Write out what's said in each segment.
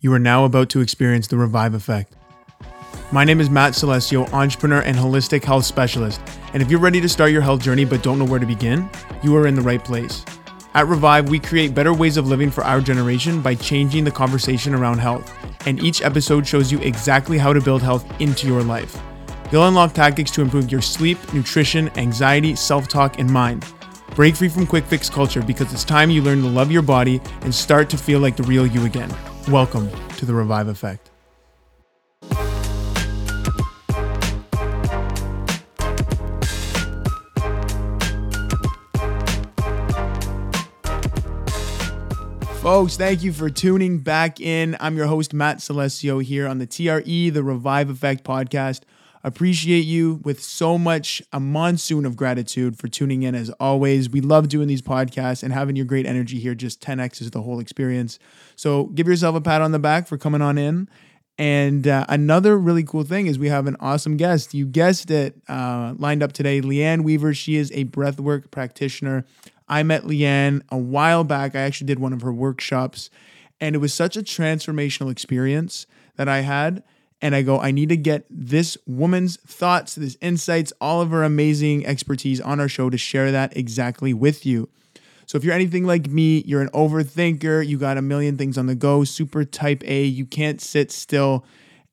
You are now about to experience the Revive Effect. My name is Matt Celestio, entrepreneur and holistic health specialist. And if you're ready to start your health journey but don't know where to begin, you are in the right place. At Revive, we create better ways of living for our generation by changing the conversation around health. And each episode shows you exactly how to build health into your life. You'll unlock tactics to improve your sleep, nutrition, anxiety, self-talk, and mind. Break free from quick fix culture because it's time you learn to love your body and start to feel like the real you again. Welcome to the Revive Effect. Folks, thank you for tuning back in. I'm your host, Matt Celestio, here on the TRE, the Revive Effect podcast. Appreciate you with so much, a monsoon of gratitude for tuning in as always. We love doing these podcasts, and having your great energy here just 10x's the whole experience. So give yourself a pat on the back for coming on in. And another really cool thing is we have an awesome guest. You guessed it, lined up today, Leanne Weaver. She is a breathwork practitioner. I met Leanne a while back. I actually did one of her workshops, and it was such a transformational experience that I had. And I go, I need to get this woman's thoughts, this insights, all of her amazing expertise on our show to share that exactly with you. So if you're anything like me, you're an overthinker, you got a million things on the go, super type A, you can't sit still,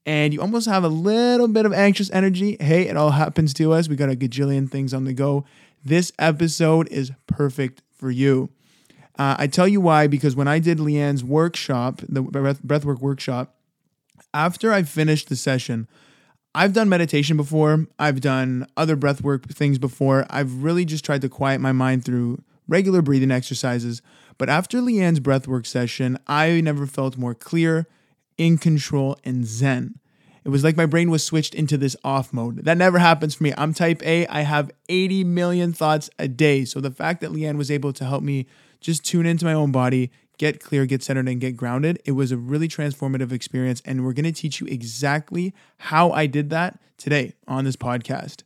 and you almost have a little bit of anxious energy. Hey, it all happens to us. We got a gajillion things on the go. This episode is perfect for you. I tell you why, because when I did Leanne's workshop, the breathwork workshop, after I finished the session, I've done meditation before. I've done other breathwork things before. I've really just tried to quiet my mind through regular breathing exercises. But after Leanne's breathwork session, I never felt more clear, in control, and zen. It was like my brain was switched into this off mode. That never happens for me. I'm type A. I have 80 million thoughts a day. So the fact that Leanne was able to help me just tune into my own body, get clear, get centered, and get grounded, it was a really transformative experience. And we're going to teach you exactly how I did that today on this podcast.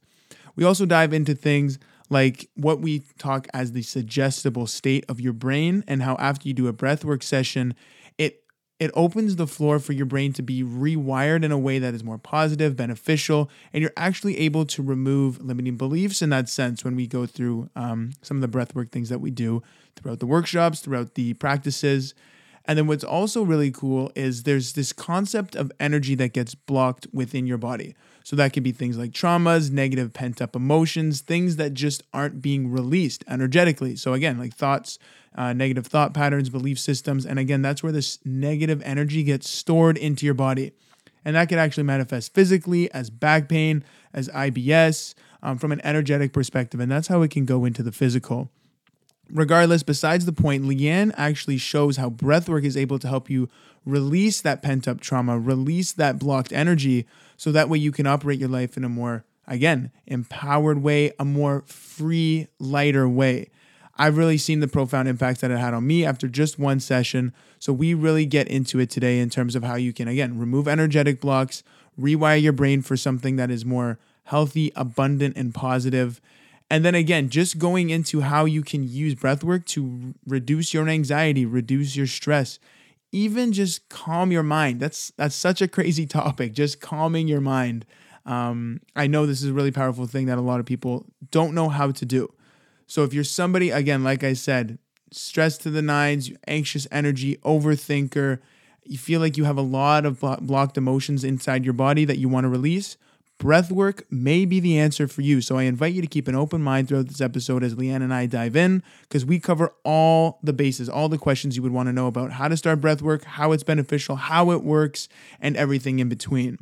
We also dive into things like what we talk as the suggestible state of your brain, and how after you do a breathwork session, it opens the floor for your brain to be rewired in a way that is more positive, beneficial, and you're actually able to remove limiting beliefs in that sense when we go through some of the breathwork things that we do throughout the workshops, throughout the practices. And then what's also really cool is there's this concept of energy that gets blocked within your body. So that could be things like traumas, negative pent-up emotions, things that just aren't being released energetically. So again, like thoughts, negative thought patterns, belief systems. And again, that's where this negative energy gets stored into your body. And that could actually manifest physically as back pain, as IBS, from an energetic perspective. And that's how it can go into the physical. Regardless, besides the point, Leanne actually shows how breathwork is able to help you release that pent-up trauma, release that blocked energy, so that way you can operate your life in a more, again, empowered way, a more free, lighter way. I've really seen the profound impacts that it had on me after just one session, so we really get into it today in terms of how you can, again, remove energetic blocks, rewire your brain for something that is more healthy, abundant, and positive. And then again, just going into how you can use breathwork to reduce your anxiety, reduce your stress, even just calm your mind. That's such a crazy topic, just calming your mind. I know this is a really powerful thing that a lot of people don't know how to do. So if you're somebody, again, like I said, stressed to the nines, anxious energy, overthinker, you feel like you have a lot of blocked emotions inside your body that you want to release, breathwork may be the answer for you. So I invite you to keep an open mind throughout this episode as Leanne and I dive in, because we cover all the bases, all the questions you would want to know about how to start breathwork, how it's beneficial, how it works, and everything in between.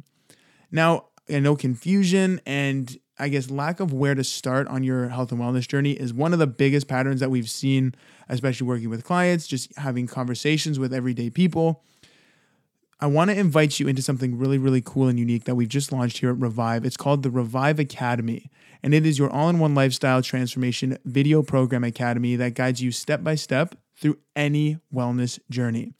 Now, I know confusion and I guess lack of where to start on your health and wellness journey is one of the biggest patterns that we've seen, especially working with clients, just having conversations with everyday people. I want to invite you into something really, really cool and unique that we've just launched here at Revive. It's called the Revive Academy, and it is your all-in-one lifestyle transformation video program academy that guides you step-by-step through any wellness journey.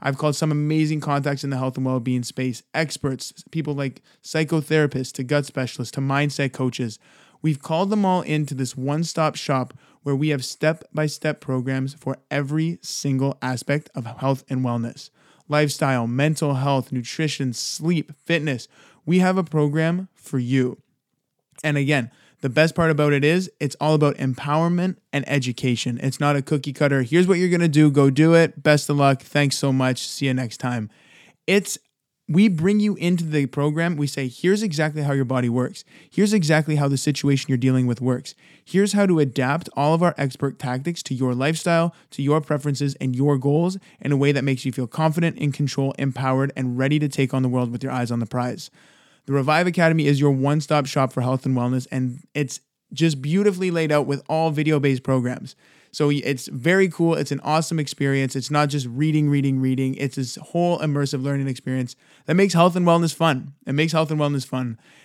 I've called some amazing contacts in the health and well-being space, experts, people like psychotherapists to gut specialists to mindset coaches. We've called them all into this one-stop shop where we have step-by-step programs for every single aspect of health and wellness. lifestyle, mental health, nutrition, sleep, fitness. We have a program for you. And again, the best part about it is it's all about empowerment and education. It's not a cookie cutter. Here's what you're going to do. Go do it. Best of luck. Thanks so much. See you next time. We bring you into the program. We say, here's exactly how your body works. Here's exactly how the situation you're dealing with works. Here's how to adapt all of our expert tactics to your lifestyle, to your preferences, and your goals in a way that makes you feel confident, in control, empowered, and ready to take on the world with your eyes on the prize. The Revive Academy is your one-stop shop for health and wellness, and it's just beautifully laid out with all video-based programs. So it's very cool. It's an awesome experience. It's not just reading. It's this whole immersive learning experience that makes health and wellness fun.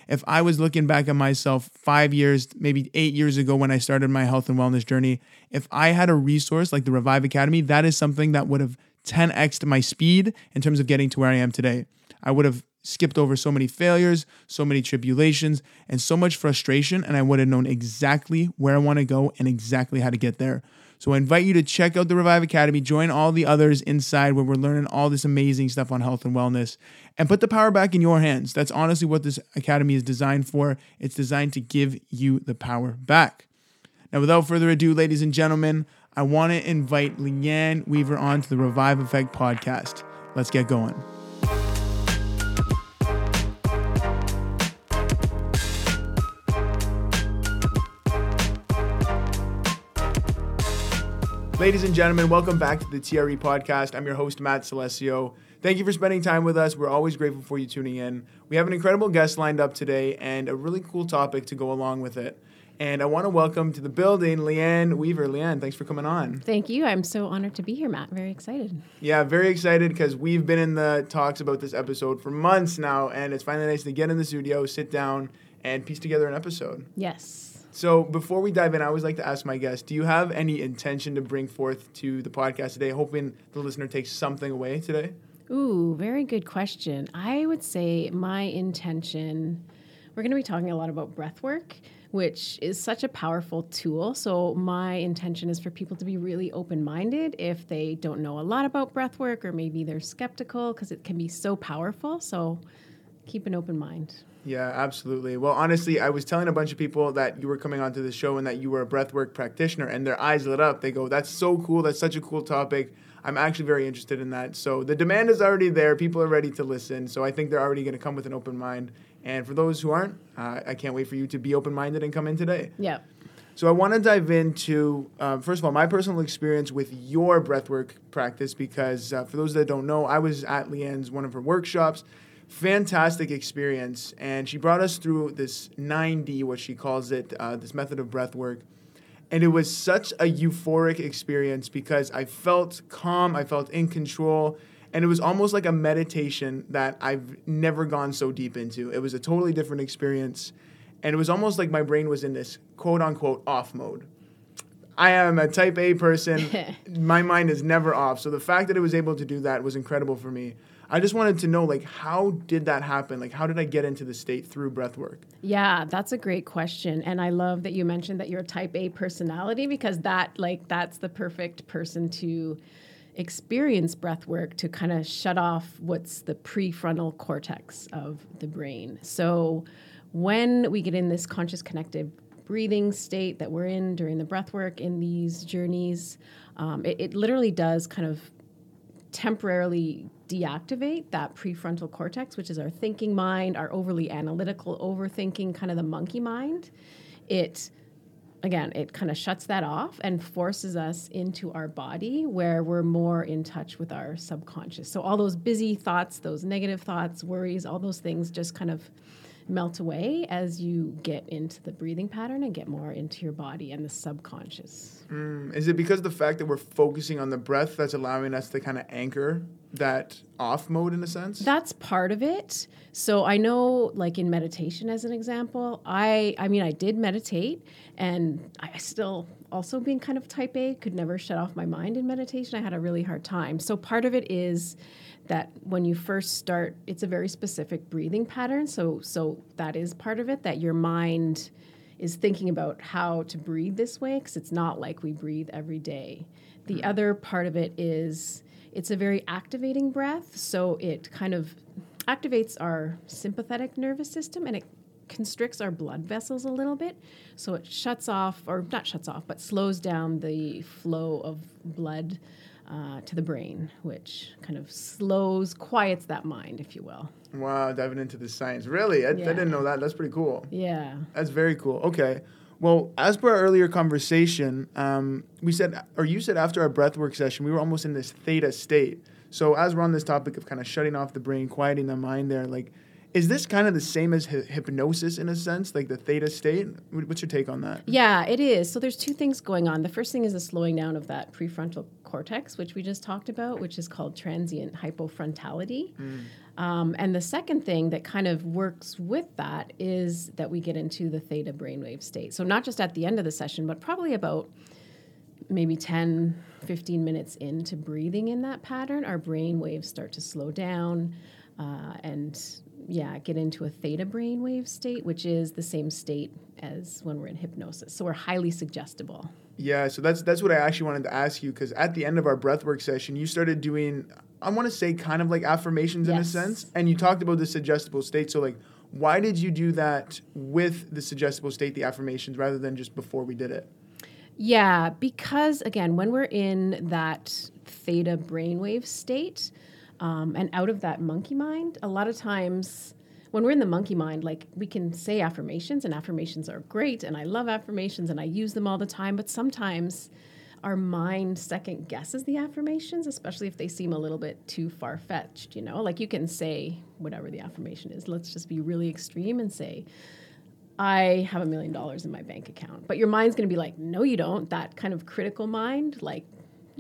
If I was looking back at myself 5 years, maybe 8 years ago when I started my health and wellness journey, if I had a resource like the Revive Academy, that is something that would have 10x'd my speed in terms of getting to where I am today. I would have skipped over so many failures, so many tribulations, and so much frustration, and I would have known exactly where I want to go and exactly how to get there. So I invite you to check out the Revive Academy, join all the others inside where we're learning all this amazing stuff on health and wellness, and put the power back in your hands. That's honestly what this academy is designed for. It's designed to give you the power back. Now, without further ado, ladies and gentlemen, I want to invite Leanne Weaver onto the Revive Effect podcast. Let's get going. Ladies and gentlemen, welcome back to the TRE podcast. I'm your host, Matt Celestio. Thank you for spending time with us. We're always grateful for you tuning in. We have an incredible guest lined up today and a really cool topic to go along with it. And I want to welcome to the building Leanne Weaver. Leanne, thanks for coming on. Thank you. I'm so honored to be here, Matt. Very excited. Yeah, very excited because we've been in the talks about this episode for months now, and it's finally nice to get in the studio, sit down, and piece together an episode. Yes. So before we dive in, I always like to ask my guests, do you have any intention to bring forth to the podcast today, hoping the listener takes something away today? Ooh, very good question. I would say my intention, we're going to be talking a lot about breath work, which is such a powerful tool. So my intention is for people to be really open-minded if they don't know a lot about breath work, or maybe they're skeptical because it can be so powerful. So keep an open mind. Yeah, absolutely. Well, honestly, I was telling a bunch of people that you were coming onto the show and that you were a breathwork practitioner, and their eyes lit up. They go, that's so cool. That's such a cool topic. I'm actually very interested in that. So the demand is already there. People are ready to listen. So I think they're already going to come with an open mind. And for those who aren't, I can't wait for you to be open-minded and come in today. Yeah. So I want to dive into, first of all, my personal experience with your breathwork practice, because for those that don't know, I was at Leanne's one of her workshops. Fantastic experience, and she brought us through this 9D, what she calls it, this method of breath work, and it was such a euphoric experience because I felt calm, I felt in control, and it was almost like a meditation that I've never gone so deep into. It was a totally different experience, and it was almost like my brain was in this quote-unquote off mode. I am a type A person. My mind is never off, so the fact that it was able to do that was incredible for me. I just wanted to know, how did that happen? How did I get into the state through breath work? Yeah, that's a great question. And I love that you mentioned that you're a type A personality, because that's the perfect person to experience breath work, to kind of shut off what's the prefrontal cortex of the brain. So when we get in this conscious connective breathing state that we're in during the breath work in these journeys, it literally does kind of temporarily deactivate that prefrontal cortex, which is our thinking mind, our overly analytical overthinking, kind of the monkey mind. It kind of shuts that off and forces us into our body where we're more in touch with our subconscious. So all those busy thoughts, those negative thoughts, worries, all those things just kind of melt away as you get into the breathing pattern and get more into your body and the subconscious. Is it because of the fact that we're focusing on the breath that's allowing us to kind of anchor that off mode in a sense? That's part of it. So I know, in meditation as an example, I did meditate, and I still, also being kind of type A, could never shut off my mind in meditation. I had a really hard time. So part of it is that when you first start, it's a very specific breathing pattern. So that is part of it, that your mind is thinking about how to breathe this way, because it's not like we breathe every day. The other part of it is It's a very activating breath, so it kind of activates our sympathetic nervous system, and it constricts our blood vessels a little bit. So it shuts off, or not shuts off, but slows down the flow of blood to the brain, which kind of quiets that mind, if you will. Wow, diving into the science. Really? I didn't know that. That's pretty cool. Yeah. That's very cool. Okay. Well, as per our earlier conversation, you said after our breathwork session, we were almost in this theta state. So as we're on this topic of kind of shutting off the brain, quieting the mind there, like, is this kind of the same as hypnosis in a sense, like the theta state? What's your take on that? Yeah, it is. So there's two things going on. The first thing is the slowing down of that prefrontal cortex, which we just talked about, which is called transient hypofrontality. Mm. And the second thing that kind of works with that is that we get into the theta brainwave state. So not just at the end of the session, but probably about maybe 10, 15 minutes into breathing in that pattern, our brain waves start to slow down and get into a theta brainwave state, which is the same state as when we're in hypnosis. So we're highly suggestible. Yeah, so that's what I actually wanted to ask you, because at the end of our breathwork session, you started doing, I want to say, kind of like affirmations in a sense, and you talked about the suggestible state. So, like, why did you do that with the suggestible state, the affirmations, rather than just before we did it? Yeah, because, again, when we're in that theta brainwave state, and out of that monkey mind, a lot of times when we're in the monkey mind, like, we can say affirmations, and affirmations are great, and I love affirmations, and I use them all the time, but sometimes our mind second guesses the affirmations, especially if they seem a little bit too far-fetched, you know? Like, you can say whatever the affirmation is. Let's just be really extreme and say, I have $1 million in my bank account. But your mind's going to be like, no, you don't. That kind of critical mind, like,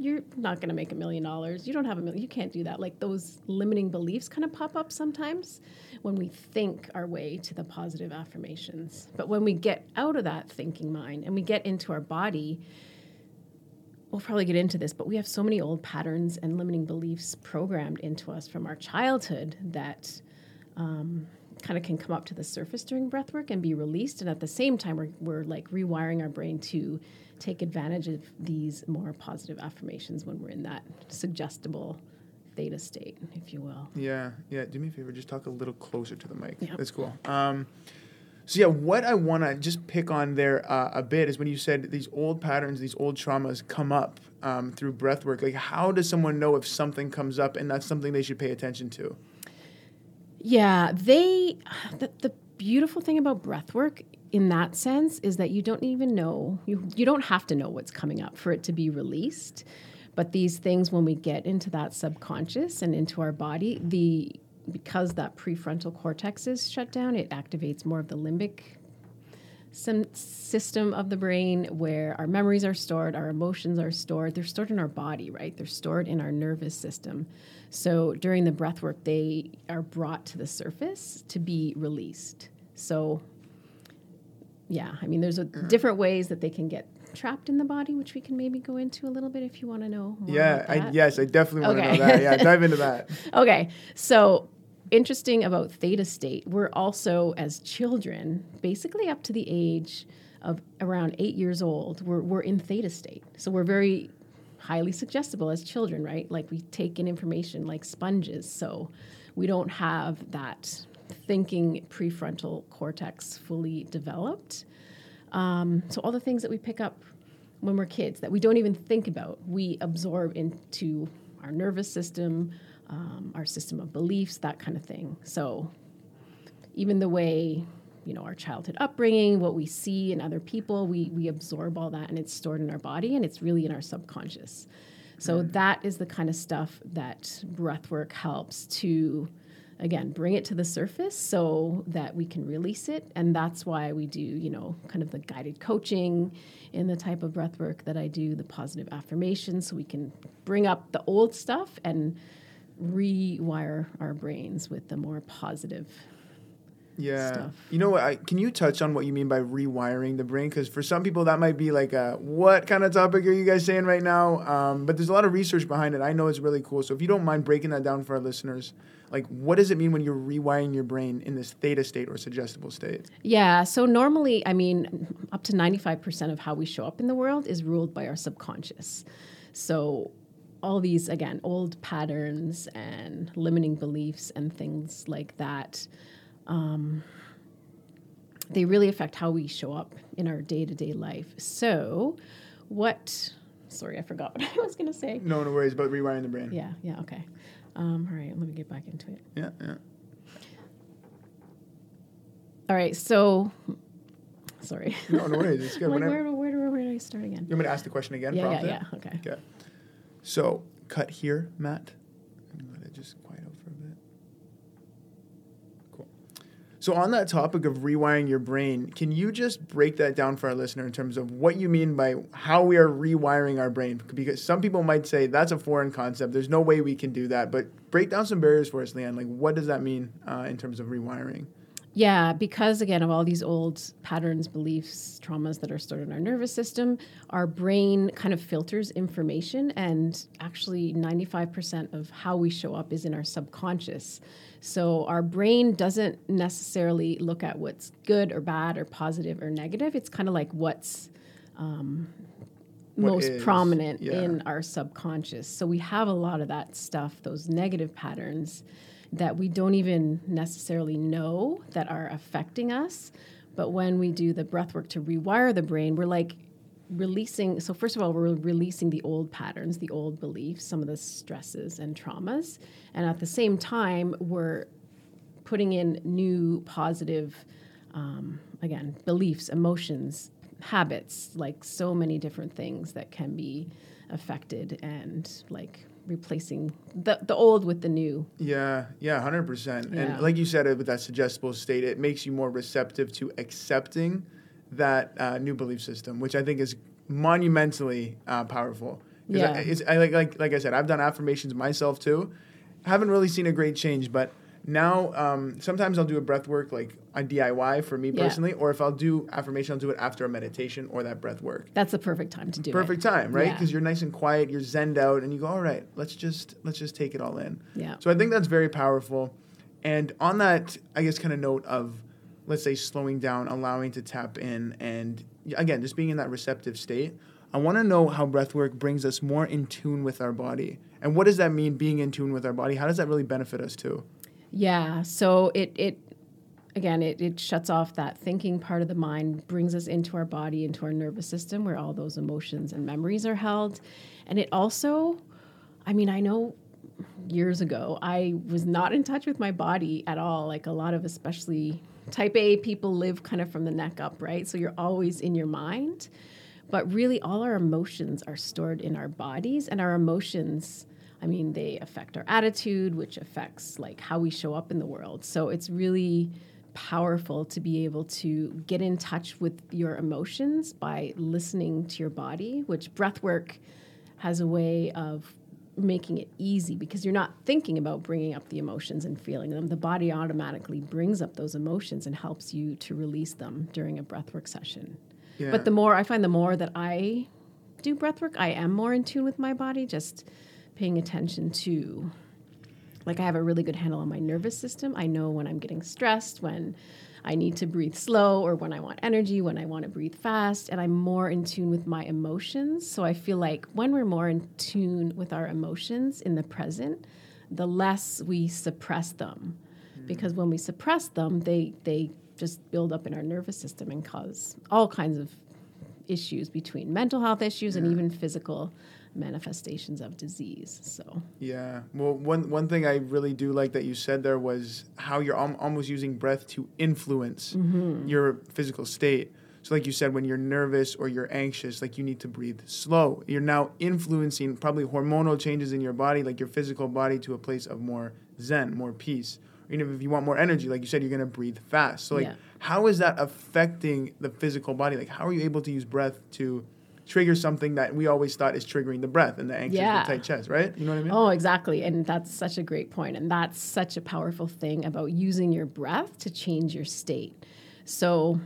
you're not going to make $1 million. You don't have $1 million. You can't do that. Like, those limiting beliefs kind of pop up sometimes when we think our way to the positive affirmations. But when we get out of that thinking mind and we get into our body, we'll probably get into this, but we have so many old patterns and limiting beliefs programmed into us from our childhood that kind of can come up to the surface during breathwork and be released. And at the same time, we're like rewiring our brain to take advantage of these more positive affirmations when we're in that suggestible theta state, if you will. Yeah, yeah. Do me a favor, just talk a little closer to the mic. Yep. That's cool. So yeah, what I want to just pick on there a bit is when you said these old patterns, these old traumas come up through breathwork. Like, how does someone know if something comes up and that's something they should pay attention to? Yeah, the beautiful thing about breathwork in that sense is that you don't even know, you don't have to know what's coming up for it to be released. But these things, when we get into that subconscious and into our body, because that prefrontal cortex is shut down, it activates more of the limbic system of the brain where our memories are stored, our emotions are stored. They're stored in our body, right? They're stored in our nervous system. So during the breath work, they are brought to the surface to be released. So, yeah, I mean, there's different ways that they can get trapped in the body, which we can maybe go into a little bit if you want to know more about that. I definitely want to know that. Yeah, dive into that. Okay, so interesting about theta state, we're also, as children, basically up to the age of around 8 years old, we're in theta state. So we're very highly suggestible as children, right? Like, we take in information like sponges, so we don't have that thinking prefrontal cortex fully developed. So all the things that we pick up when we're kids that we don't even think about, we absorb into our nervous system, our system of beliefs, that kind of thing. So even the way, you know, our childhood upbringing, what we see in other people, we absorb all that, and it's stored in our body, and it's really in our subconscious. So that is the kind of stuff that breathwork helps to, again, bring it to the surface so that we can release it. And that's why we do, you know, kind of the guided coaching in the type of breath work that I do, the positive affirmations, so we can bring up the old stuff and rewire our brains with the more positive stuff. You know what? Can you touch on what you mean by rewiring the brain? Because for some people that might be like, what kind of topic are you guys saying right now? But there's a lot of research behind it. I know it's really cool. So if you don't mind breaking that down for our listeners, like, what does it mean when you're rewiring your brain in this theta state or suggestible state? Yeah, so normally, I mean, up to 95% of how we show up in the world is ruled by our subconscious. So all these, again, old patterns and limiting beliefs and things like that, they really affect how we show up in our day-to-day life. So what... Sorry, I forgot what I was going to say. No, no worries, but rewiring the brain. Yeah, okay. All right, let me get back into it. Yeah. All right, so... Sorry. No worries, it's good. Like, where do I start again? You want me to ask the question again? Yeah, okay. So, cut here, Matt. I'm going to just quiet out for a bit. Cool. So on that topic of rewiring your brain, can you just break that down for our listener in terms of what you mean by how we are rewiring our brain? Because some people might say, that's a foreign concept. There's no way we can do that. But break down some barriers for us, Leanne. Like, what does that mean in terms of rewiring? Yeah, because, again, of all these old patterns, beliefs, traumas that are stored in our nervous system, our brain kind of filters information, and actually 95% of how we show up is in our subconscious. So our brain doesn't necessarily look at what's good or bad or positive or negative. It's kind of like what's prominent in our subconscious. So we have a lot of that stuff, those negative patterns, that we don't even necessarily know that are affecting us. But when we do the breath work to rewire the brain, we're like releasing. So first of all, we're releasing the old patterns, the old beliefs, some of the stresses and traumas. And at the same time, we're putting in new positive, again, beliefs, emotions, habits, like so many different things that can be affected and like replacing the old with the new. Yeah, 100%. Yeah. And like you said, with that suggestible state, it makes you more receptive to accepting that new belief system, which I think is monumentally powerful. Yeah. I said, I've done affirmations myself too. Haven't really seen a great change, but now sometimes I'll do a breath work like on DIY for me personally, or if I'll do affirmation, I'll do it after a meditation or that breath work. That's the perfect time to do it. Perfect time, right? Because you're nice and quiet, you're zenned out, and you go, all right, let's just take it all in. Yeah. So I think that's very powerful. And on that, I guess, kind of note of, let's say, slowing down, allowing to tap in, and again, just being in that receptive state, I want to know how breath work brings us more in tune with our body. And what does that mean, being in tune with our body? How does that really benefit us too? Yeah, so it shuts off that thinking part of the mind, brings us into our body, into our nervous system where all those emotions and memories are held. And it also, I mean, I know years ago, I was not in touch with my body at all. Like a lot of especially type A people live kind of from the neck up, right? So you're always in your mind. But really all our emotions are stored in our bodies, and our emotions, I mean, they affect our attitude, which affects like how we show up in the world. So it's really powerful to be able to get in touch with your emotions by listening to your body, which breath work has a way of making it easy because you're not thinking about bringing up the emotions and feeling them. The body automatically brings up those emotions and helps you to release them during a breath work session. Yeah. But the more that I do breath work, I am more in tune with my body, just paying attention to, like, I have a really good handle on my nervous system. I know when I'm getting stressed, when I need to breathe slow, or when I want energy, when I want to breathe fast, and I'm more in tune with my emotions. So I feel like when we're more in tune with our emotions in the present, the less we suppress them. Mm-hmm. Because when we suppress them, they just build up in our nervous system and cause all kinds of issues, between mental health issues and even physical manifestations of disease. So yeah, well, one thing I really do like that you said there was how you're almost using breath to influence your physical state. So like you said, when you're nervous or you're anxious, like you need to breathe slow. You're now influencing probably hormonal changes in your body, like your physical body, to a place of more zen, more peace. Even if you want more energy, like you said, you're going to breathe fast. So like, how is that affecting the physical body? Like, how are you able to use breath to trigger something that we always thought is triggering the breath and the anxious and tight chest, right? You know what I mean? Oh, exactly. And that's such a great point. And that's such a powerful thing about using your breath to change your state. So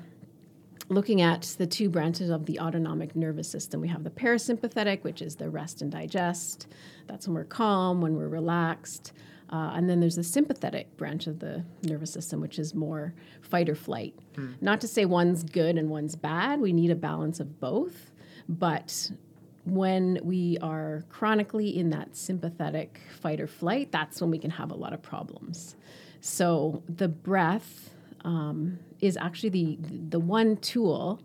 looking at the two branches of the autonomic nervous system, we have the parasympathetic, which is the rest and digest. That's when we're calm, when we're relaxed. And then there's the sympathetic branch of the nervous system, which is more fight or flight. Not to say one's good and one's bad. We need a balance of both. But when we are chronically in that sympathetic fight or flight, that's when we can have a lot of problems. So the breath is actually the one tool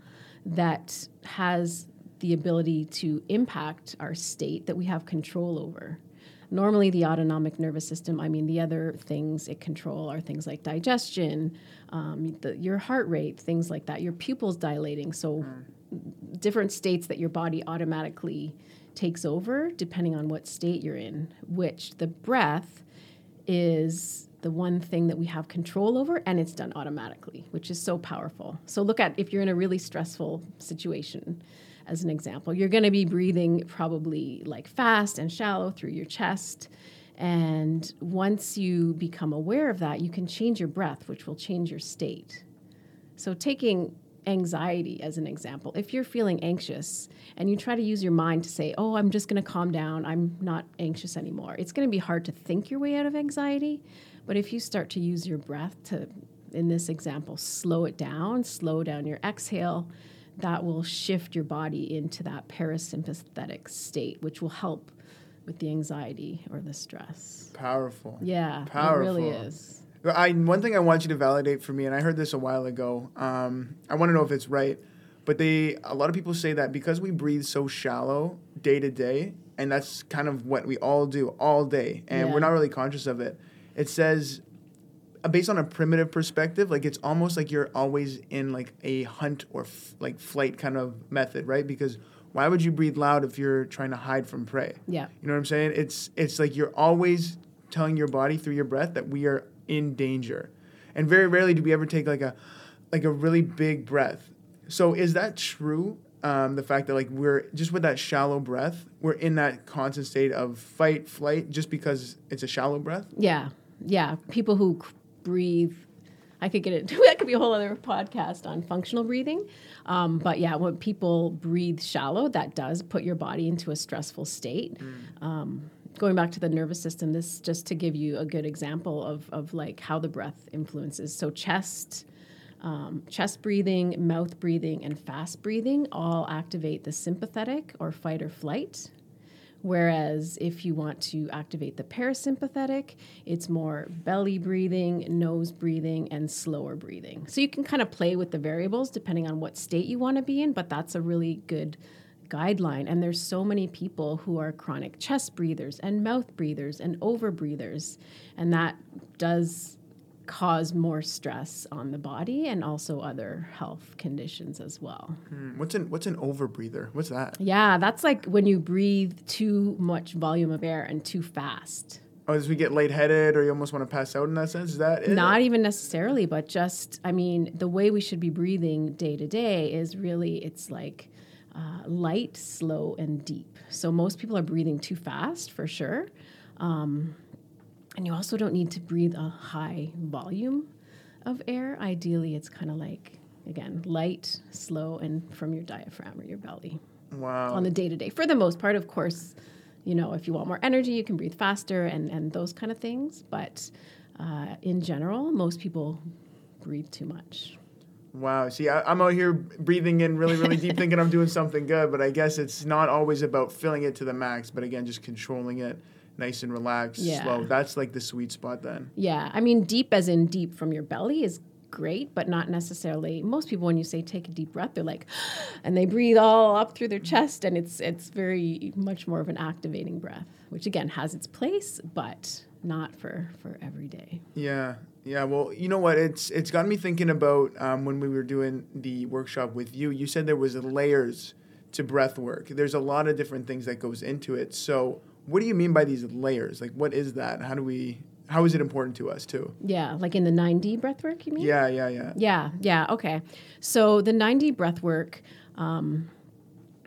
that has the ability to impact our state that we have control over. Normally, the autonomic nervous system, I mean, the other things it controls are things like digestion, your heart rate, things like that, your pupils dilating. So different states that your body automatically takes over depending on what state you're in, which the breath is the one thing that we have control over, and it's done automatically, which is so powerful. So look at if you're in a really stressful situation. As an example, you're going to be breathing probably like fast and shallow through your chest. And once you become aware of that, you can change your breath, which will change your state. So taking anxiety as an example, if you're feeling anxious and you try to use your mind to say, oh, I'm just going to calm down, I'm not anxious anymore, it's going to be hard to think your way out of anxiety. But if you start to use your breath to, in this example, slow down your exhale, that will shift your body into that parasympathetic state, which will help with the anxiety or the stress. Powerful. Yeah, powerful. It really is. One thing I want you to validate for me, and I heard this a while ago, I want to know if it's right, but a lot of people say that because we breathe so shallow day to day, and that's kind of what we all do all day, and we're not really conscious of it, it says, based on a primitive perspective, like it's almost like you're always in like a hunt or flight kind of method, right? Because why would you breathe loud if you're trying to hide from prey? Yeah. You know what I'm saying? It's like you're always telling your body through your breath that we are in danger. And very rarely do we ever take like a really big breath. So is that true? The fact that like we're just with that shallow breath, we're in that constant state of fight, flight, just because it's a shallow breath? Yeah. Yeah. People who breathe. I could get into that. Could be a whole other podcast on functional breathing. But yeah, when people breathe shallow, that does put your body into a stressful state. Going back to the nervous system, this just to give you a good example of like how the breath influences. So chest breathing, mouth breathing, and fast breathing all activate the sympathetic or fight or flight. Whereas if you want to activate the parasympathetic, it's more belly breathing, nose breathing, and slower breathing. So you can kind of play with the variables depending on what state you want to be in, but that's a really good guideline. And there's so many people who are chronic chest breathers and mouth breathers and over breathers, and that does cause more stress on the body and also other health conditions as well. What's an overbreather? What's that? Yeah, that's like when you breathe too much volume of air and too fast. Oh, does we get lightheaded or you almost want to pass out in that sense? Is that it? Not even necessarily, but just, I mean, the way we should be breathing day to day is really, it's like light, slow, and deep. So most people are breathing too fast for sure. And you also don't need to breathe a high volume of air. Ideally, it's kind of like, again, light, slow, and from your diaphragm or your belly. Wow. On the day-to-day. For the most part, of course, you know, if you want more energy, you can breathe faster and those kind of things. But in general, most people breathe too much. Wow. See, I'm out here breathing in really, really deep, thinking I'm doing something good. But I guess it's not always about filling it to the max, but again, just controlling it. Nice and relaxed, slow. That's like the sweet spot then. Yeah. I mean, deep as in deep from your belly is great, but not necessarily. Most people, when you say take a deep breath, they're like, and they breathe all up through their chest. And it's very much more of an activating breath, which again has its place, but not for every day. Yeah. Yeah. Well, you know what? It's got me thinking about when we were doing the workshop with you, you said there was layers to breath work. There's a lot of different things that goes into it. So what do you mean by these layers? Like, what is that? How is it important to us too? Yeah. Like in the 9D breathwork, you mean? Yeah. Yeah. Okay. So the 9D breathwork,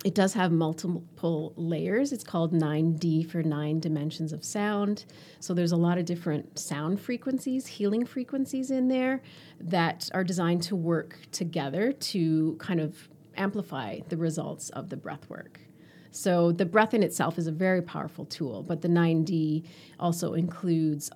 it does have multiple layers. It's called 9D for 9 dimensions of sound. So there's a lot of different sound frequencies, healing frequencies in there that are designed to work together to kind of amplify the results of the breathwork. So the breath in itself is a very powerful tool, but the 9D also includes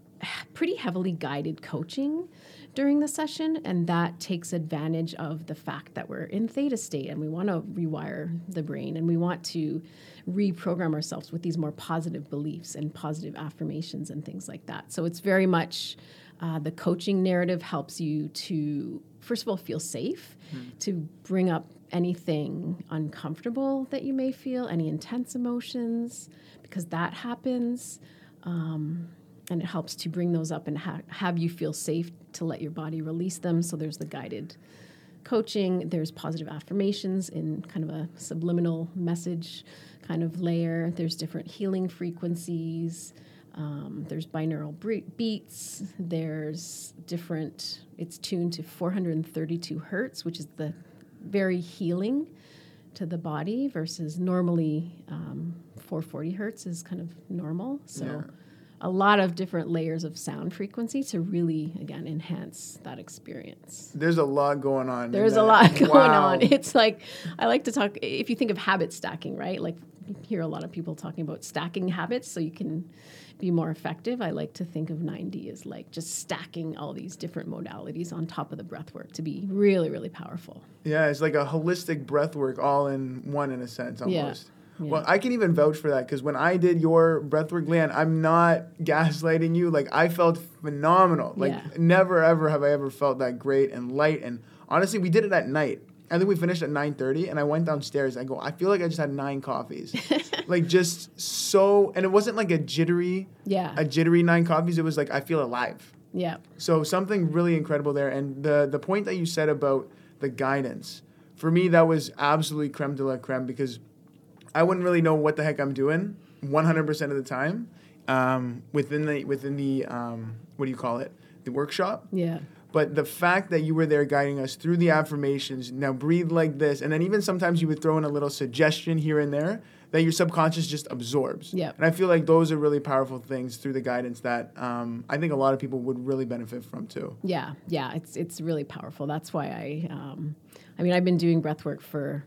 pretty heavily guided coaching during the session, and that takes advantage of the fact that we're in theta state and we want to rewire the brain and we want to reprogram ourselves with these more positive beliefs and positive affirmations and things like that. So it's very much the coaching narrative helps you to, first of all, feel safe, to bring up anything uncomfortable that you may feel, any intense emotions, because that happens. And it helps to bring those up and have you feel safe to let your body release them. So there's the guided coaching. There's positive affirmations in kind of a subliminal message kind of layer. There's different healing frequencies. There's binaural beats. There's different, it's tuned to 432 hertz, which is the very healing to the body versus normally 440 hertz is kind of normal. So. Yeah. A lot of different layers of sound frequency to really, again, enhance that experience. There's a lot going on. There's a lot going on. It's like, I like to talk, if you think of habit stacking, right? Like you hear a lot of people talking about stacking habits so you can be more effective. I like to think of 9D as like just stacking all these different modalities on top of the breath work to be really, really powerful. Yeah, it's like a holistic breath work all in one in a sense almost. Yeah. Yeah. Well, I can even vouch for that because when I did your breathwork, Leanne, I'm not gaslighting you. Like, I felt phenomenal. Like, never, ever have I ever felt that great and light. And honestly, we did it at night. I think we finished at 9:30, and I went downstairs. I go, I feel like I just had 9 coffees. Like, just so... And it wasn't like a jittery 9 coffees. It was like, I feel alive. Yeah. So something really incredible there. And the point that you said about the guidance, for me, that was absolutely creme de la creme because... I wouldn't really know what the heck I'm doing 100% of the time within the what do you call it, the workshop. Yeah. But the fact that you were there guiding us through the affirmations, now breathe like this, and then even sometimes you would throw in a little suggestion here and there that your subconscious just absorbs. Yeah. And I feel like those are really powerful things through the guidance that I think a lot of people would really benefit from too. Yeah, yeah, it's really powerful. That's why I've been doing breath work for...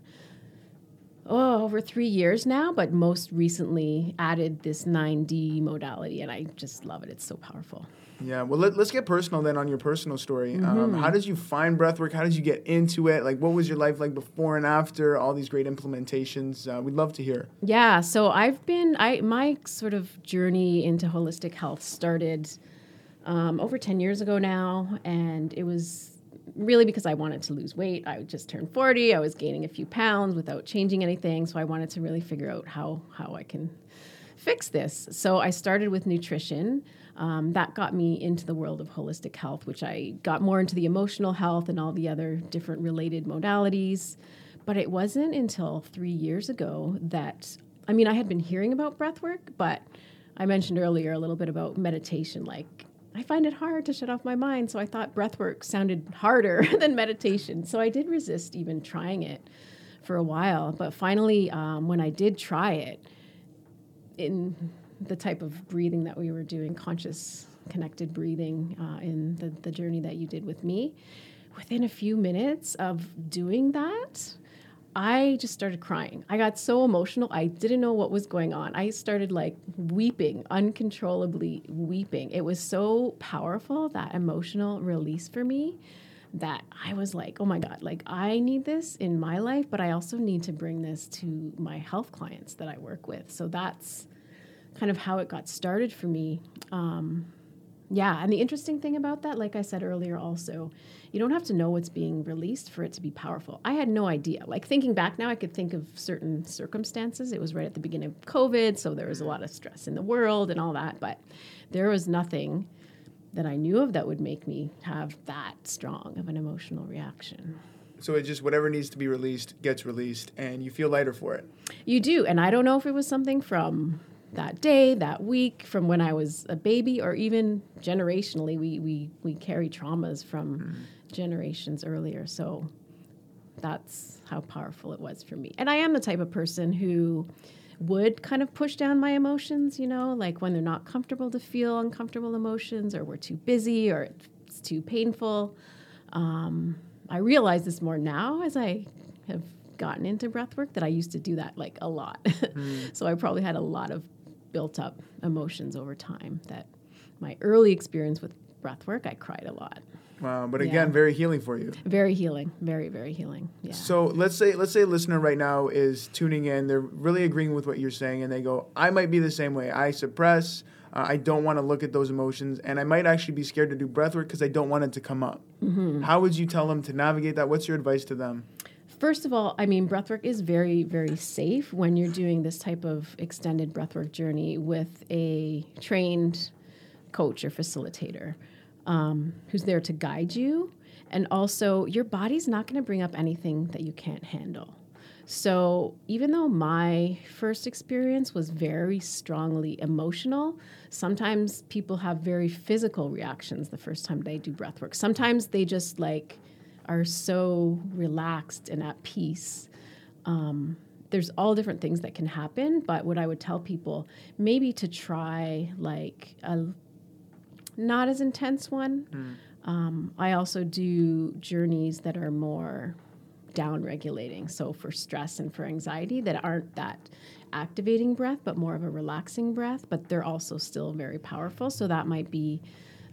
over 3 years now, but most recently added this 9D modality, and I just love it. It's so powerful. Yeah, well, let's get personal then on your personal story. Mm-hmm. How did you find breathwork? How did you get into it? Like, what was your life like before and after all these great implementations? We'd love to hear. Yeah, so my sort of journey into holistic health started over 10 years ago now, and it was... really because I wanted to lose weight. I just turned 40. I was gaining a few pounds without changing anything. So I wanted to really figure out how I can fix this. So I started with nutrition. That got me into the world of holistic health, which I got more into the emotional health and all the other different related modalities. But it wasn't until 3 years ago that, I mean, I had been hearing about breath work, but I mentioned earlier a little bit about meditation, like, I find it hard to shut off my mind, so I thought breathwork sounded harder than meditation. So I did resist even trying it for a while. But finally, when I did try it, in the type of breathing that we were doing, conscious, connected breathing in the journey that you did with me, within a few minutes of doing that, I just started crying. I got so emotional. I didn't know what was going on. I started like weeping, uncontrollably weeping. It was so powerful, that emotional release for me, that I was like, oh my God, like I need this in my life, but I also need to bring this to my health clients that I work with. So that's kind of how it got started for me. Yeah, and the interesting thing about that, like I said earlier also, you don't have to know what's being released for it to be powerful. I had no idea. Like thinking back now, I could think of certain circumstances. It was right at the beginning of COVID, so there was a lot of stress in the world and all that, but there was nothing that I knew of that would make me have that strong of an emotional reaction. So it just, whatever needs to be released gets released, and you feel lighter for it. You do, and I don't know if it was something from... that day, that week, from when I was a baby, or even generationally, we carry traumas from generations earlier. So that's how powerful it was for me. And I am the type of person who would kind of push down my emotions, you know, like when they're not comfortable to feel uncomfortable emotions, or we're too busy, or it's too painful. I realize this more now as I have gotten into breathwork, that I used to do that like a lot. So I probably had a lot of built up emotions over time that my early experience with breath work, I cried a lot. Wow. But again, very healing for you. Very healing. Very, very healing. Yeah. So let's say a listener right now is tuning in. They're really agreeing with what you're saying, and they go, I might be the same way. I suppress. I don't want to look at those emotions, and I might actually be scared to do breath work because I don't want it to come up. Mm-hmm. How would you tell them to navigate that? What's your advice to them? First of all, I mean, breathwork is very, very safe when you're doing this type of extended breathwork journey with a trained coach or facilitator who's there to guide you. And also, your body's not going to bring up anything that you can't handle. So even though my first experience was very strongly emotional, sometimes people have very physical reactions the first time they do breathwork. Sometimes they just like... are so relaxed and at peace. There's all different things that can happen, but what I would tell people, maybe to try like a not as intense one. Mm. I also do journeys that are more down regulating, so for stress and for anxiety that aren't that activating breath, but more of a relaxing breath, but they're also still very powerful, so that might be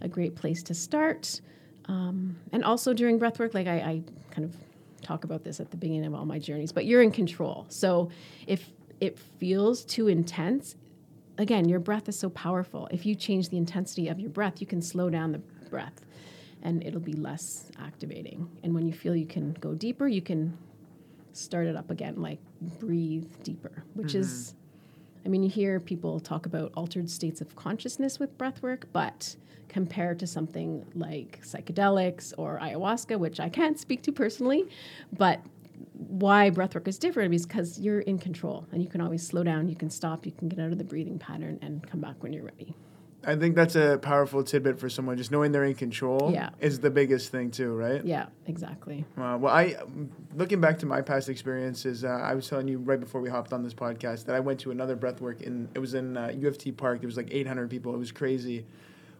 a great place to start. And also during breathwork, like I kind of talk about this at the beginning of all my journeys, but you're in control. So if it feels too intense, again, your breath is so powerful. If you change the intensity of your breath, you can slow down the breath and it'll be less activating. And when you feel you can go deeper, you can start it up again, like breathe deeper, which mm-hmm. is, I mean, you hear people talk about altered states of consciousness with breathwork, but compared to something like psychedelics or ayahuasca, which I can't speak to personally, but why breathwork is different is because you're in control and you can always slow down, you can stop, you can get out of the breathing pattern and come back when you're ready. I think that's a powerful tidbit for someone. Just knowing they're in control is the biggest thing too, right? Yeah, exactly. Well, looking back to my past experiences, I was telling you right before we hopped on this podcast that I went to another breathwork, and it was in UFT Park. It was like 800 people. It was crazy.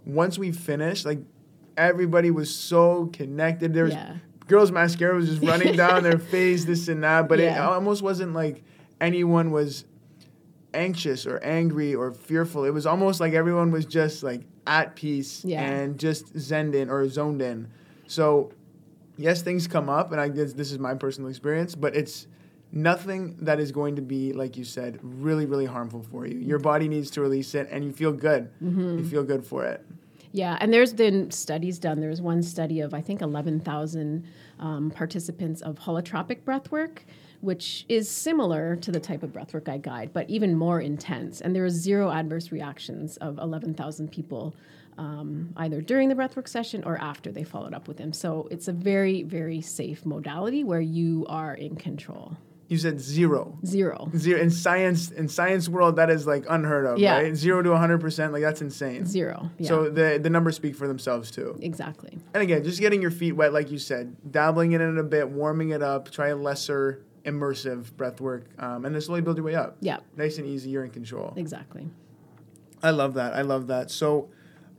Once we finished, like everybody was so connected. There was girls' mascara was just running down their face, this and that. But it almost wasn't like anyone was anxious or angry or fearful. It was almost like everyone was just like at peace and just zoned in. So yes, things come up, and I guess this is my personal experience, but it's nothing that is going to be, like you said, really, really harmful for you. Your body needs to release it, and you feel good. Mm-hmm. You feel good for it. Yeah, and there's been studies done. There was one study of, I think, 11,000 participants of holotropic breathwork, which is similar to the type of breathwork I guide, but even more intense. And there was 0 adverse reactions of 11,000 people, either during the breathwork session or after they followed up with them. So it's a very, very safe modality where you are in control. You said zero. Zero. In science world, that is like unheard of, right? 0 to 100%, like that's insane. Zero, yeah. So the numbers speak for themselves too. Exactly. And again, just getting your feet wet, like you said, dabbling in it a bit, warming it up, try a lesser immersive breath work, and then slowly build your way up. Yeah. Nice and easy, you're in control. Exactly. I love that. So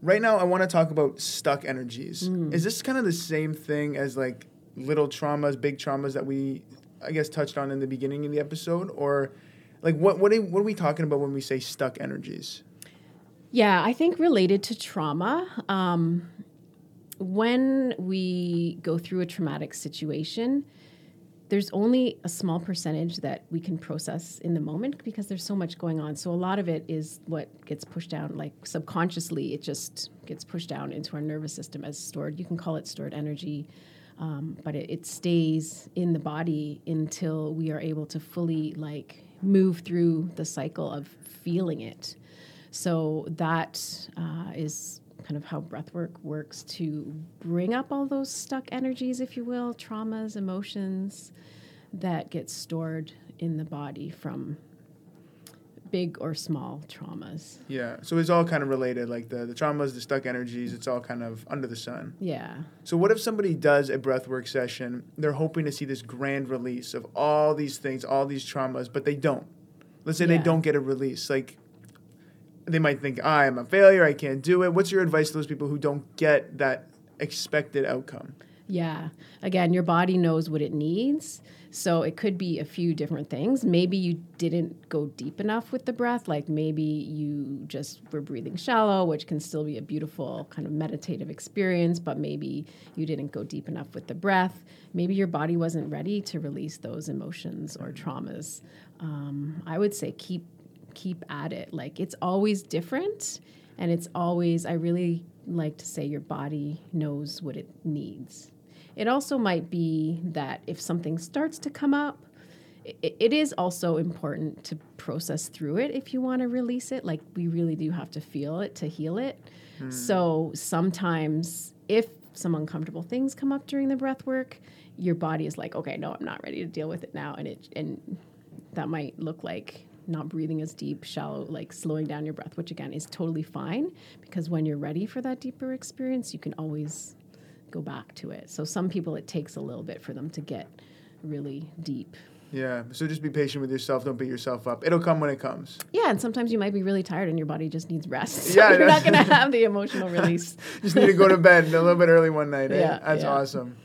right now I want to talk about stuck energies. Mm. Is this kind of the same thing as like little traumas, big traumas that we... I guess touched on in the beginning of the episode, or like what are we talking about when we say stuck energies? Yeah, I think related to trauma, when we go through a traumatic situation, there's only a small percentage that we can process in the moment because there's so much going on. So a lot of it is what gets pushed down, like subconsciously, it just gets pushed down into our nervous system as stored. You can call it stored energy. But it stays in the body until we are able to fully like move through the cycle of feeling it. So that is kind of how breathwork works to bring up all those stuck energies, if you will, traumas, emotions that get stored in the body from big or small traumas. Yeah, so it's all kind of related, like the traumas, the stuck energies, it's all kind of under the sun. Yeah. So what if somebody does a breathwork session, they're hoping to see this grand release of all these things, all these traumas, but they don't. Let's say they don't get a release. Like, they might think, I am a failure, I can't do it. What's your advice to those people who don't get that expected outcome? Yeah. Again, your body knows what it needs. So it could be a few different things. Maybe you didn't go deep enough with the breath. Like maybe you just were breathing shallow, which can still be a beautiful kind of meditative experience, but maybe you didn't go deep enough with the breath. Maybe your body wasn't ready to release those emotions or traumas. I would say keep at it. Like it's always different. And it's always, I really like to say your body knows what it needs. It also might be that if something starts to come up, it is also important to process through it if you want to release it. Like we really do have to feel it to heal it. Mm. So sometimes if some uncomfortable things come up during the breath work, your body is like, okay, no, I'm not ready to deal with it now. And that might look like not breathing as deep, shallow, like slowing down your breath, which again is totally fine because when you're ready for that deeper experience, you can always go back to it. So some people, it takes a little bit for them to get really deep. Yeah. So just be patient with yourself. Don't beat yourself up. It'll come when it comes. Yeah. And sometimes you might be really tired and your body just needs rest. So yeah, you're not going to have the emotional release. Just need to go to bed a little bit early one night. Eh? Yeah. That's awesome.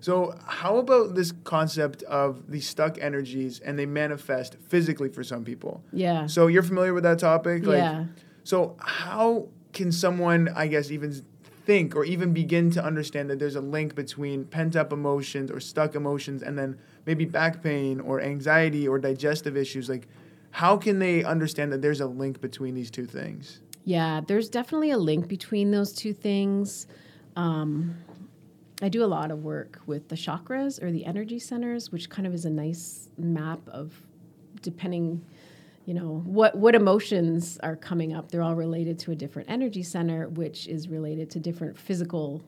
So how about this concept of the stuck energies and they manifest physically for some people? Yeah. So you're familiar with that topic? Like, yeah. So how can someone, I guess, even think or even begin to understand that there's a link between pent-up emotions or stuck emotions and then maybe back pain or anxiety or digestive issues? Like, how can they understand that there's a link between these two things? Yeah, there's definitely a link between those two things. I do a lot of work with the chakras or the energy centers, which kind of is a nice map of, depending, you know, what emotions are coming up. They're all related to a different energy center, which is related to different physical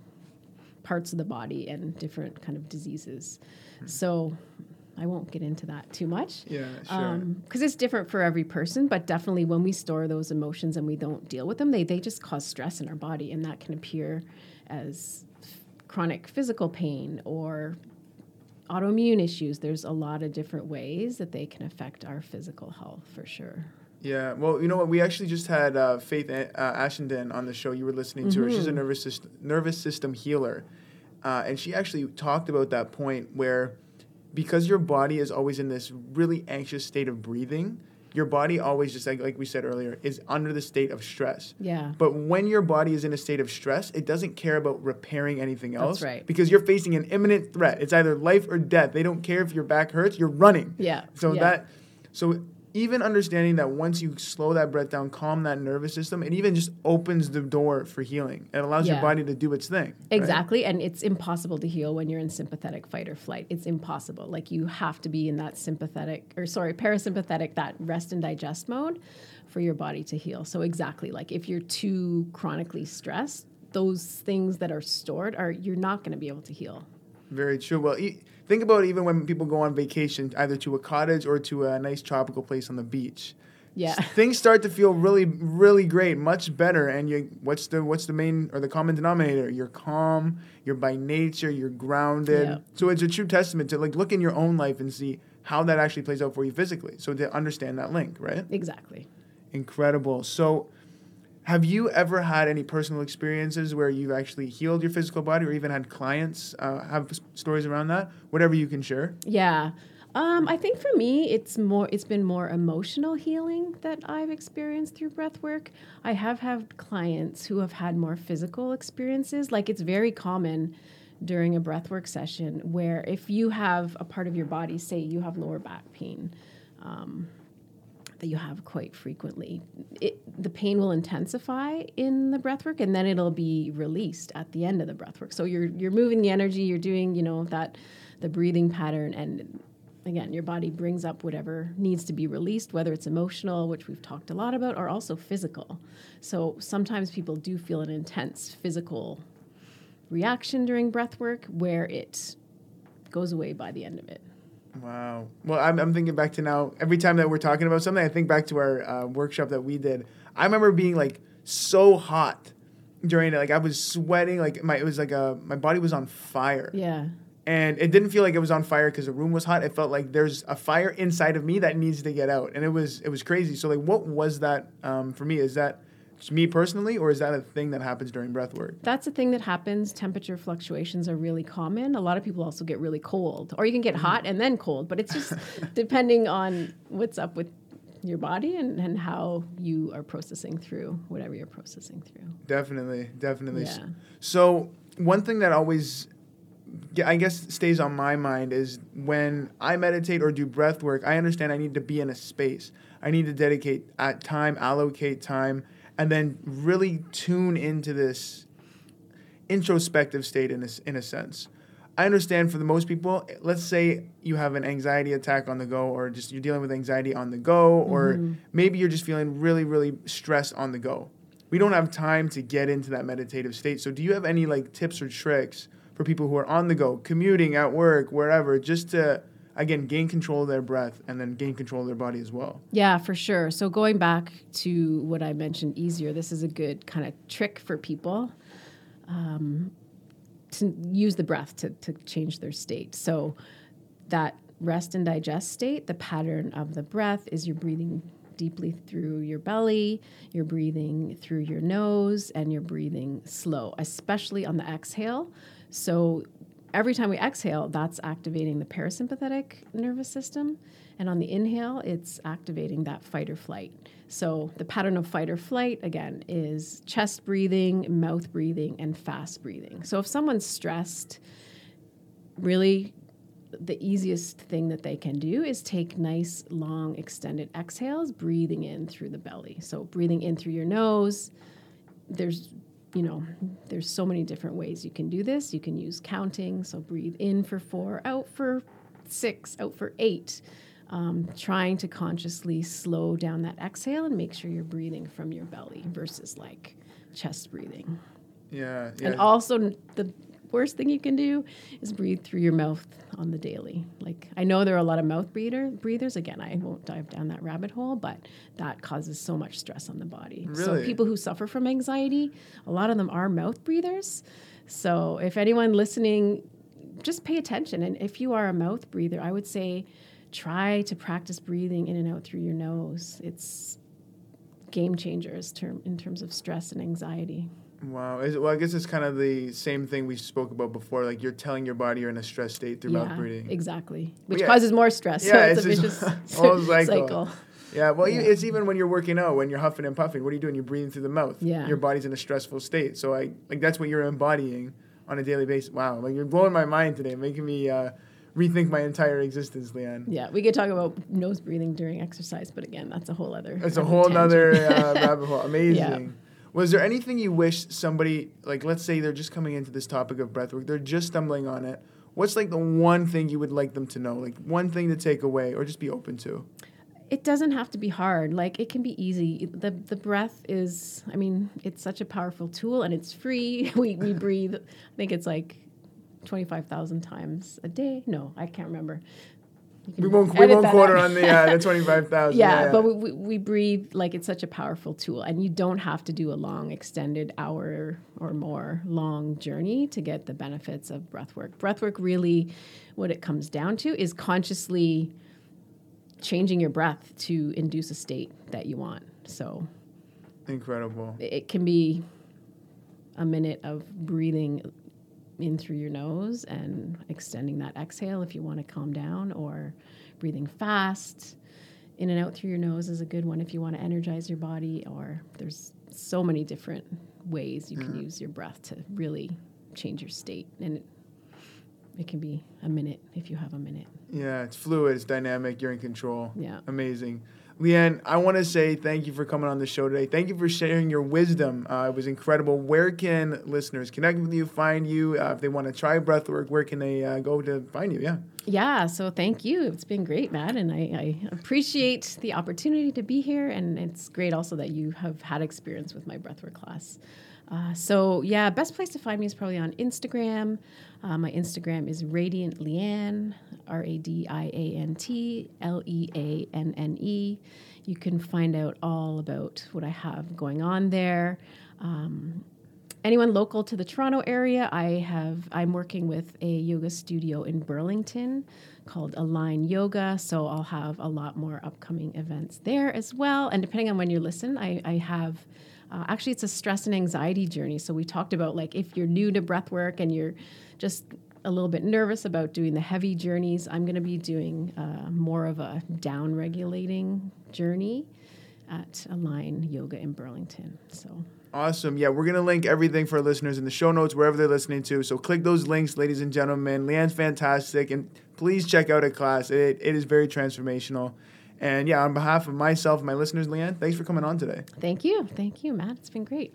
parts of the body and different kind of diseases. So I won't get into that too much. Yeah, sure. Because it's different for every person, but definitely when we store those emotions and we don't deal with them, they just cause stress in our body, and that can appear as chronic physical pain or autoimmune issues. There's a lot of different ways that they can affect our physical health for sure. Yeah. Well, you know what? We actually just had Faith Ashenden on the show. You were listening to her. She's a nervous system healer. And she actually talked about that point where because your body is always in this really anxious state of breathing, your body always, just like we said earlier, is under the state of stress. Yeah. But when your body is in a state of stress, it doesn't care about repairing anything else. That's right. Because you're facing an imminent threat. It's either life or death. They don't care if your back hurts. You're running. Yeah. So even understanding that once you slow that breath down, calm that nervous system, it even just opens the door for healing. It allows your body to do its thing. Exactly. Right? And it's impossible to heal when you're in sympathetic fight or flight. It's impossible. Like you have to be in that parasympathetic, that rest and digest mode for your body to heal. So exactly. Like if you're too chronically stressed, those things that are stored you're not going to be able to heal. Very true. Well, think about even when people go on vacation, either to a cottage or to a nice tropical place on the beach. Yeah. Things start to feel really, really great, much better. And what's the main or the common denominator? You're calm, you're by nature, you're grounded. Yeah. So it's a true testament to like look in your own life and see how that actually plays out for you physically. So to understand that link, right? Exactly. Incredible. So have you ever had any personal experiences where you've actually healed your physical body or even had clients have stories around that? Whatever you can share. Yeah. I think for me, it's been more emotional healing that I've experienced through breath work. I have had clients who have had more physical experiences. Like it's very common during a breath work session where if you have a part of your body, say you have lower back pain, that you have quite frequently, the pain will intensify in the breathwork, and then it'll be released at the end of the breathwork. So you're moving the energy, you're doing, you know, that the breathing pattern, and again, your body brings up whatever needs to be released, whether it's emotional, which we've talked a lot about, or also physical. So sometimes people do feel an intense physical reaction during breathwork where it goes away by the end of it. Wow. Well, I'm thinking back to now, every time that we're talking about something, I think back to our workshop that we did. I remember being like so hot during it. Like I was sweating, like my body was on fire. Yeah. And it didn't feel like it was on fire because the room was hot. It felt like there's a fire inside of me that needs to get out. And it was crazy. So like, what was that for me? Is that me personally, or is that a thing that happens during breath work? That's a thing that happens. Temperature fluctuations are really common. A lot of people also get really cold, or you can get hot and then cold, but it's just depending on what's up with your body and how you are processing through whatever you're processing through. Definitely. Yeah. So one thing that always, I guess, stays on my mind is when I meditate or do breath work, I understand I need to be in a space. I need to dedicate time, allocate time, and then really tune into this introspective state in a sense. I understand for the most people, let's say you have an anxiety attack on the go, or just you're dealing with anxiety on the go, or maybe you're just feeling really, really stressed on the go. We don't have time to get into that meditative state. So do you have any like tips or tricks for people who are on the go, commuting, at work, wherever, just to, again, gain control of their breath and then gain control of their body as well? Yeah, for sure. So going back to what I mentioned easier, this is a good kind of trick for people to use the breath to change their state. So that rest and digest state, the pattern of the breath is you're breathing deeply through your belly, you're breathing through your nose, and you're breathing slow, especially on the exhale. So every time we exhale, that's activating the parasympathetic nervous system. And on the inhale, it's activating that fight or flight. So the pattern of fight or flight, again, is chest breathing, mouth breathing, and fast breathing. So if someone's stressed, really the easiest thing that they can do is take nice, long, extended exhales, breathing in through the belly. So breathing in through your nose, there's so many different ways you can do this. You can use counting, so breathe in for 4, out for 6, out for 8. Trying to consciously slow down that exhale and make sure you're breathing from your belly versus like chest breathing. Yeah. And also the worst thing you can do is breathe through your mouth on the daily. Like, I know there are a lot of mouth breathers. Again, I won't dive down that rabbit hole, but that causes so much stress on the body. Really? So people who suffer from anxiety, a lot of them are mouth breathers. So if anyone listening, just pay attention. And if you are a mouth breather, I would say try to practice breathing in and out through your nose. It's game changers in terms of stress and anxiety. Wow. Well, I guess it's kind of the same thing we spoke about before. Like, you're telling your body you're in a stress state through mouth breathing. Exactly. Which causes more stress. Yeah, so it's a vicious cycle. Yeah, well, it's even when you're working out, when you're huffing and puffing. What are you doing? You're breathing through the mouth. Yeah. Your body's in a stressful state. So, that's what you're embodying on a daily basis. Wow. Like, you're blowing my mind today, making me rethink my entire existence, Leanne. Yeah, we could talk about nose breathing during exercise, but again, that's a whole other... It's a whole other rabbit hole. Amazing. Yeah. Was there anything you wish somebody, let's say they're just coming into this topic of breathwork, they're just stumbling on it. What's the one thing you would like them to know, one thing to take away or just be open to? It doesn't have to be hard. It can be easy. The breath is, it's such a powerful tool and it's free. We breathe, I think it's 25,000 times a day. No, I can't remember. We won't quote on the 25,000. Yeah, but we breathe it's such a powerful tool. And you don't have to do a long, extended hour or more long journey to get the benefits of breath work. Breath work really, what it comes down to is consciously changing your breath to induce a state that you want. So incredible. It can be a minute of breathing in through your nose and extending that exhale if you want to calm down, or breathing fast. In and out through your nose is a good one if you want to energize your body, or there's so many different ways you can use your breath to really change your state. And it can be a minute if you have a minute. Yeah, it's fluid, it's dynamic, you're in control. Yeah. Amazing. Leanne, I want to say thank you for coming on the show today. Thank you for sharing your wisdom. It was incredible. Where can listeners connect with you, find you? If they want to try breathwork, where can they go to find you? Yeah, so thank you. It's been great, Matt, and I appreciate the opportunity to be here, and it's great also that you have had experience with my breathwork class. Best place to find me is probably on Instagram. My Instagram is RadiantLeanne, RadiantLeanne. You can find out all about what I have going on there. Anyone local to the Toronto area, I'm working with a yoga studio in Burlington called Align Yoga, so I'll have a lot more upcoming events there as well. And depending on when you listen, I have Actually, it's a stress and anxiety journey. So we talked about, like, if you're new to breath work and you're just a little bit nervous about doing the heavy journeys, I'm going to be doing more of a down-regulating journey at Align Yoga in Burlington. So awesome. Yeah, we're going to link everything for listeners in the show notes, wherever they're listening to. So click those links, ladies and gentlemen. Leanne's fantastic. And please check out her class. It is very transformational. And yeah, on behalf of myself and my listeners, Leanne, thanks for coming on today. Thank you. Thank you, Matt. It's been great.